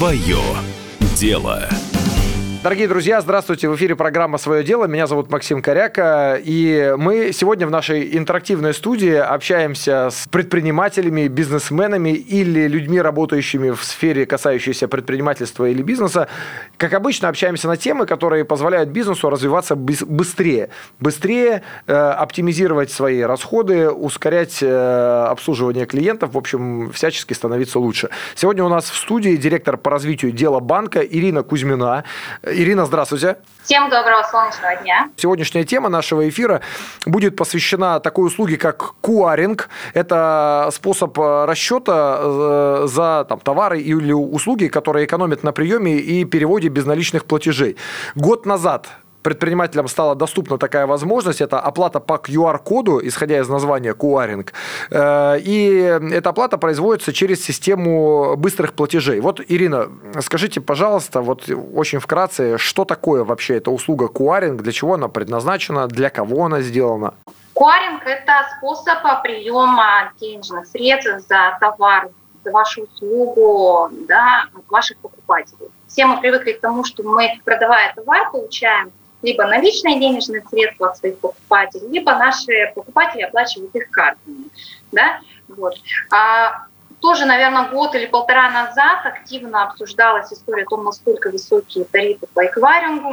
Свое дело. Дорогие друзья, здравствуйте. В эфире программа «Свое дело». Меня зовут Максим Коряков. И мы сегодня в нашей интерактивной студии общаемся с предпринимателями, бизнесменами или людьми, работающими в сфере, касающейся предпринимательства или бизнеса. Как обычно, общаемся на темы, которые позволяют бизнесу развиваться быстрее. Быстрее оптимизировать свои расходы, ускорять обслуживание клиентов, в общем, всячески становиться лучше. Сегодня у нас в студии директор по развитию «Дело банка» Ирина Кузьмина. Ирина, здравствуйте. Всем доброго солнечного дня. Сегодняшняя тема нашего эфира будет посвящена такой услуге, как куайринг. Это способ расчета за товары или услуги, которые экономят на приеме и переводе безналичных платежей. Год назад предпринимателям стала доступна такая возможность. Это оплата по QR-коду, исходя из названия куайринг. И эта оплата производится через систему быстрых платежей. Вот, Ирина, скажите, пожалуйста, вот очень вкратце, что такое вообще эта услуга куайринг, для чего она предназначена, для кого она сделана? Куайринг – это способ приема денежных средств за товар, за вашу услугу, да, от ваших покупателей. Все мы привыкли к тому, что мы, продавая товар, получаем либо наличные денежные средства от своих покупателей, либо наши покупатели оплачивают их картами. Да? Вот. Тоже, наверное, год или полтора назад активно обсуждалась история о том, насколько высокие тарифы по эквайрингу,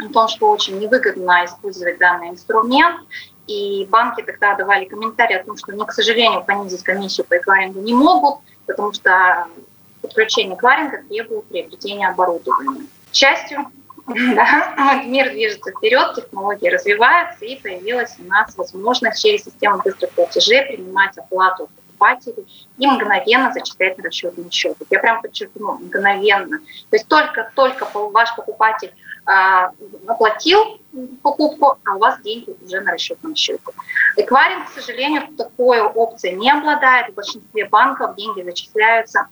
о том, что очень невыгодно использовать данный инструмент. И банки тогда давали комментарии о том, что они, к сожалению, понизить комиссию по эквайрингу не могут, потому что подключение куайринга требует приобретения оборудования. К счастью, да, мир движется вперед, технологии развиваются, и появилась у нас возможность через систему быстрых платежей принимать оплату покупателей и мгновенно зачитать на расчетный счет. Я прям подчеркну, мгновенно. То есть только ваш покупатель оплатил покупку, а у вас деньги уже на расчетном счете. Эквайринг, к сожалению, такой опции не обладает. В большинстве банков деньги зачисляются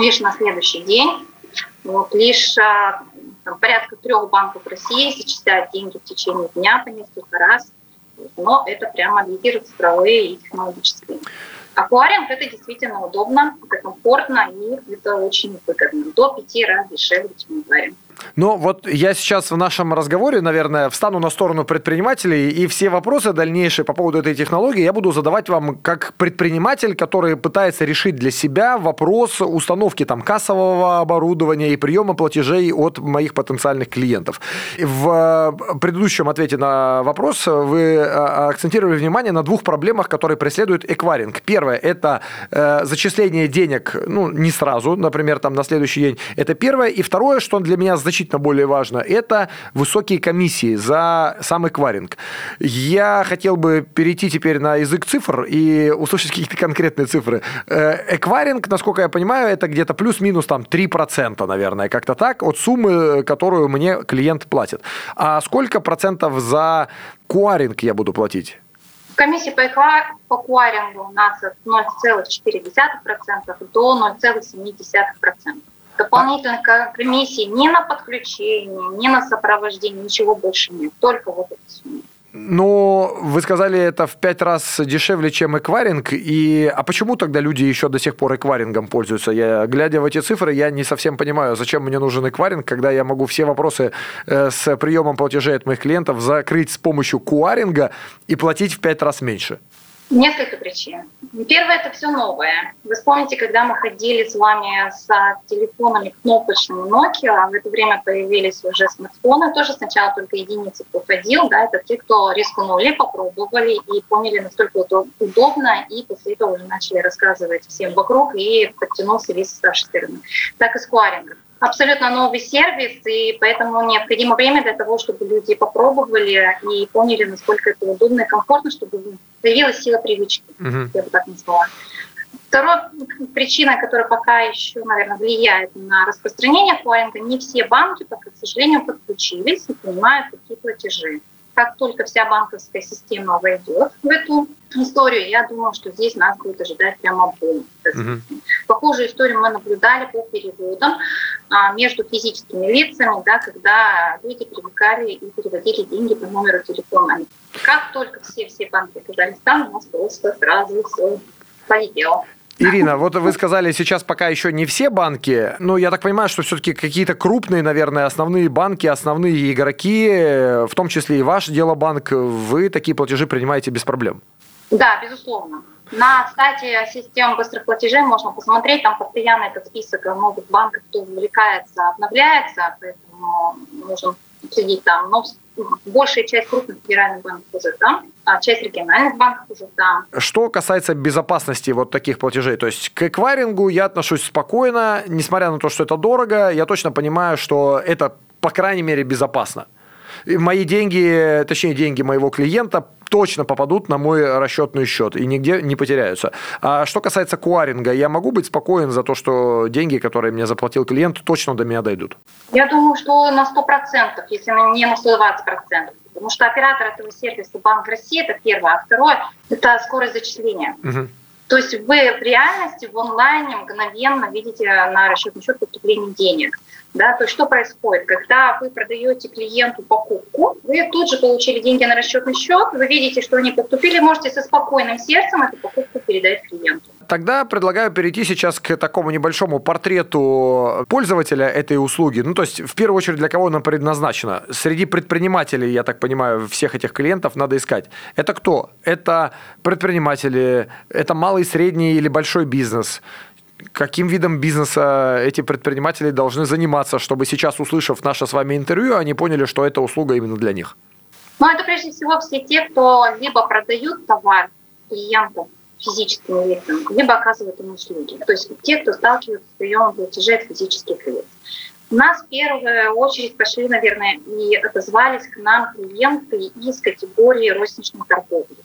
лишь на следующий день. Вот, лишь порядка 3 банков России зачисляют деньги в течение дня по несколько раз. Но это прямо лидеры цифровые и технологические. А куайринг – это действительно удобно, это комфортно и это очень выгодно. До 5 раз дешевле, чем куайринг. Но вот я сейчас в нашем разговоре, наверное, встану на сторону предпринимателей, и все вопросы дальнейшие по поводу этой технологии я буду задавать вам как предприниматель, который пытается решить для себя вопрос установки там кассового оборудования и приема платежей от моих потенциальных клиентов. В предыдущем ответе на вопрос вы акцентировали внимание на 2 проблемах, которые преследует эквайринг. Первое – это зачисление денег, не сразу, например, там на следующий день. Это первое. И второе, что для меня значительно более важно, это высокие комиссии за сам эквайринг. Я хотел бы перейти теперь на язык цифр и услышать какие-то конкретные цифры. Эквайринг, насколько я понимаю, это где-то плюс-минус там 3%, наверное, как-то так, от суммы, которую мне клиент платит. А сколько процентов за куайринг я буду платить? Комиссия по куайрингу у нас от 0,4% до 0,7%. Дополнительных комиссий ни на подключение, ни на сопровождение, ничего больше нет. Только вот эта сумма. Но вы сказали, это в 5 раз дешевле, чем эквайринг. А почему тогда люди еще до сих пор эквайрингом пользуются? Глядя в эти цифры, я не совсем понимаю, зачем мне нужен эквайринг, когда я могу все вопросы с приемом платежей от моих клиентов закрыть с помощью куайринга и платить в 5 раз меньше. Несколько причин. Первое – это все новое. Вы вспомните, когда мы ходили с вами с телефонами кнопочными Nokia, а в это время появились уже смартфоны, тоже сначала только единицы походил, да, это те, кто рискнули, попробовали и поняли, насколько это удобно, и после этого уже начали рассказывать всем вокруг, и подтянулся весь с нашей стороны. Так и с куайрингом. Абсолютно новый сервис, и поэтому необходимо время для того, чтобы люди попробовали и поняли, насколько это удобно и комфортно, чтобы появилась сила привычки, я бы так назвала. Вторая причина, которая пока еще, наверное, влияет на распространение куайринга, не все банки, пока, к сожалению, подключились и принимают такие платежи. Как только вся банковская система войдет в эту историю, я думаю, что здесь нас будет ожидать прямо бум. Похожую историю мы наблюдали по переводам между физическими лицами, да, когда люди привыкали и переводили деньги по номеру телефона. Как только все банки оказались там, у нас просто сразу все полетело. Ирина, вот вы сказали, сейчас пока еще не все банки, но я так понимаю, что все-таки какие-то крупные, наверное, основные банки, основные игроки, в том числе и ваш Дело банк, вы такие платежи принимаете без проблем? Да, безусловно. На сайте системы быстрых платежей можно посмотреть, там постоянно этот список новых банков, кто увлекается, обновляется, поэтому нужно следить там. Но большая часть крупных федеральных банков уже там, а часть региональных банков уже там. Что касается безопасности вот таких платежей, то есть к эквайрингу я отношусь спокойно, несмотря на то, что это дорого, я точно понимаю, что это, по крайней мере, безопасно. Мои деньги, точнее деньги моего клиента точно попадут на мой расчетный счет и нигде не потеряются. А что касается куайринга, я могу быть спокоен за то, что деньги, которые мне заплатил клиент, точно до меня дойдут? Я думаю, что на 100%, если не на 120%. Потому что оператор этого сервиса Банк России, это первое. А второе – это скорость зачисления. Угу. То есть вы в реальности, в онлайне мгновенно видите на расчетный счет поступление денег. Да, то есть что происходит? Когда вы продаете клиенту покупку, вы тут же получили деньги на расчетный счет, вы видите, что они поступили, можете со спокойным сердцем эту покупку передать клиенту. Тогда предлагаю перейти сейчас к такому небольшому портрету пользователя этой услуги. Ну, то есть, в первую очередь, для кого она предназначена? Среди предпринимателей, я так понимаю, всех этих клиентов надо искать. Это кто? Это предприниматели, это малый, средний или большой бизнес? Каким видом бизнеса эти предприниматели должны заниматься, чтобы сейчас, услышав наше с вами интервью, они поняли, что эта услуга именно для них? Ну, это прежде всего все те, кто либо продают товар клиентам, физическим лицам, либо оказывают им услуги. То есть те, кто сталкивается с приемом платежей от физических лиц. У нас в первую очередь пошли, наверное, и отозвались к нам клиенты из категории розничной торговли.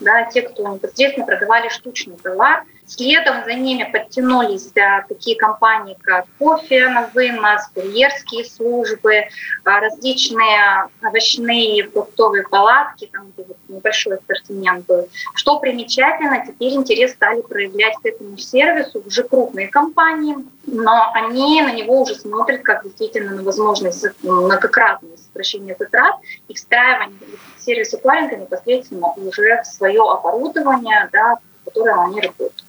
Да, те, кто непосредственно продавали штучный товар. Следом за ними подтянулись такие компании, как кофе на вынос, курьерские службы, различные овощные и фруктовые палатки, там где вот небольшой ассортимент был. Что примечательно, теперь интерес стали проявлять к этому сервису уже крупные компании, но они на него уже смотрят как действительно на возможность многократного сокращения затрат и встраивания сервиса куайринга непосредственно уже в свое оборудование, да, в котором они работают.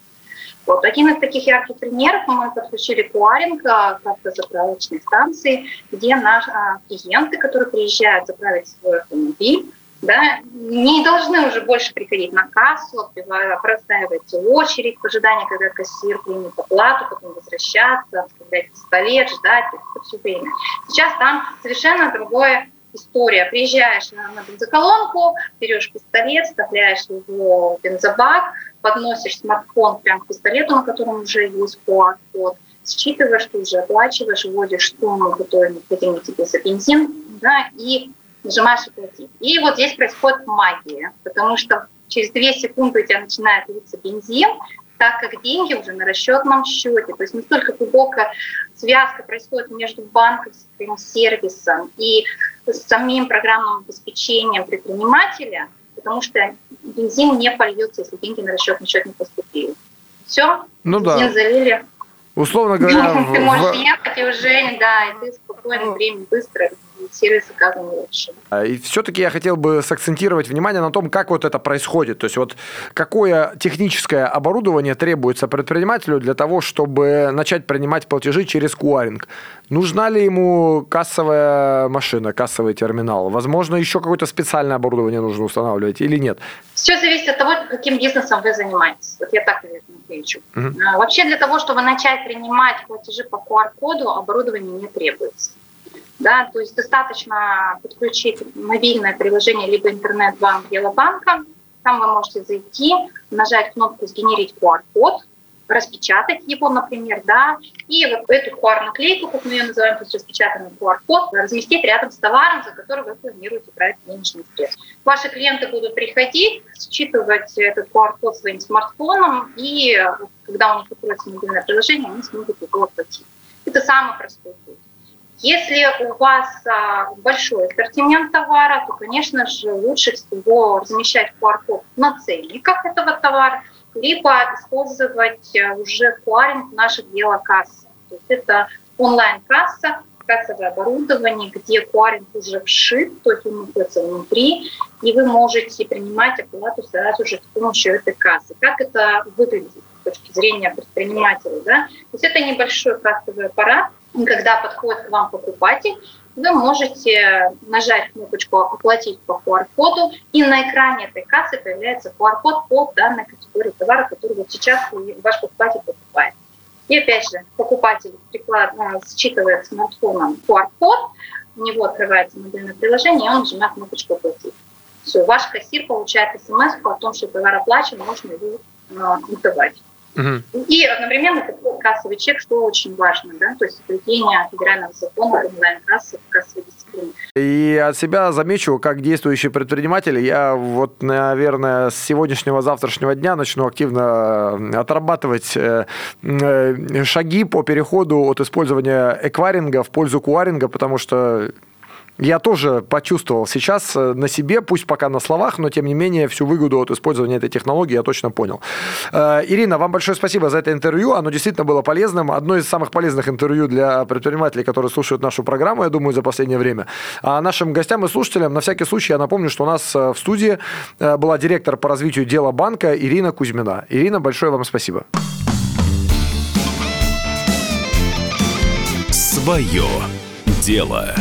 Вот. Один из таких ярких примеров мы подключили куайринг к автозаправочной станции, где наши клиенты, которые приезжают заправить свой автомобиль, да, не должны уже больше приходить на кассу, простаивать очередь в ожидании, когда кассир примет оплату, потом возвращаться, оставлять пистолет, ждать это все время. Сейчас там совершенно другое история. Приезжаешь на бензоколонку, берешь пистолет, вставляешь его в бензобак, подносишь смартфон прямо к пистолету, на котором уже есть QR-код, считываешь, ты уже оплачиваешь, вводишь сумму, которая необходима тебе за бензин, да, и нажимаешь оплатить. И вот здесь происходит магия, потому что через 2 секунды у тебя начинает литься бензин, так как деньги уже на расчетном счете. То есть настолько глубокая связка происходит между банковским сервисом и самим программным обеспечением предпринимателя, потому что бензин не польется, если деньги на расчетный счет не поступили. Все, ну бензин да. Залили. Условно говоря, ты можешь ехать и уже, да, и ты спокойно, время быстро, и сервис оказан лучше. И все-таки я хотел бы сакцентировать внимание на том, как вот это происходит. То есть вот какое техническое оборудование требуется предпринимателю для того, чтобы начать принимать платежи через куайринг? Нужна ли ему кассовая машина, кассовый терминал? Возможно, еще какое-то специальное оборудование нужно устанавливать или нет? Все зависит от того, каким бизнесом вы занимаетесь. Вот я так, наверное, отвечу. Угу. Вообще для того, чтобы начать принимать платежи по QR-коду, оборудование не требуется. Да, то есть достаточно подключить мобильное приложение либо интернет-банк Дело банка. Там вы можете зайти, нажать кнопку «Сгенерить QR-код», распечатать его, например, да, и вот эту QR-наклейку, как мы ее называем, то есть распечатанный QR-код, разместить рядом с товаром, за который вы планируете брать денежные средства. Ваши клиенты будут приходить, считывать этот QR-код своим смартфоном, и когда у них откроется мобильное приложение, они смогут его оплатить. Это самый простой путь. Если у вас большой ассортимент товара, то, конечно же, лучше всего размещать QR-код на ценниках этого товара, либо использовать уже куайринг в наших дело-касса. То есть это онлайн-касса, кассовое оборудование, где куайринг уже вшит, то есть он находится внутри, и вы можете принимать оплату сразу же с помощью этой кассы. Как это выглядит? точки зрения предпринимателя. Да? То есть это небольшой кассовый аппарат. Когда подходит к вам покупатель, вы можете нажать кнопочку «Оплатить по QR-коду», и на экране этой кассы появляется QR-код по данной категории товара, который вот сейчас ваш покупатель покупает. И опять же, покупатель считывает смартфоном QR-код, у него открывается мобильное приложение, и он нажимает кнопочку «Оплатить». Все, ваш кассир получает смс-ку о том, что товар оплачен, можно его купить. И одновременно такой кассовый чек, что очень важно, да, то есть соблюдение федерального закона об онлайн-кассе, кассовой дисциплины. И от себя замечу, как действующий предприниматель, я вот, наверное, с сегодняшнего-завтрашнего дня начну активно отрабатывать шаги по переходу от использования эквайринга в пользу куайринга, потому что я тоже почувствовал сейчас на себе, пусть пока на словах, но тем не менее всю выгоду от использования этой технологии я точно понял. Ирина, вам большое спасибо за это интервью. Оно действительно было полезным. Одно из самых полезных интервью для предпринимателей, которые слушают нашу программу, я думаю, за последнее время. А нашим гостям и слушателям, на всякий случай, я напомню, что у нас в студии была директор по развитию дела банка Ирина Кузьмина. Ирина, большое вам спасибо. Свое дело.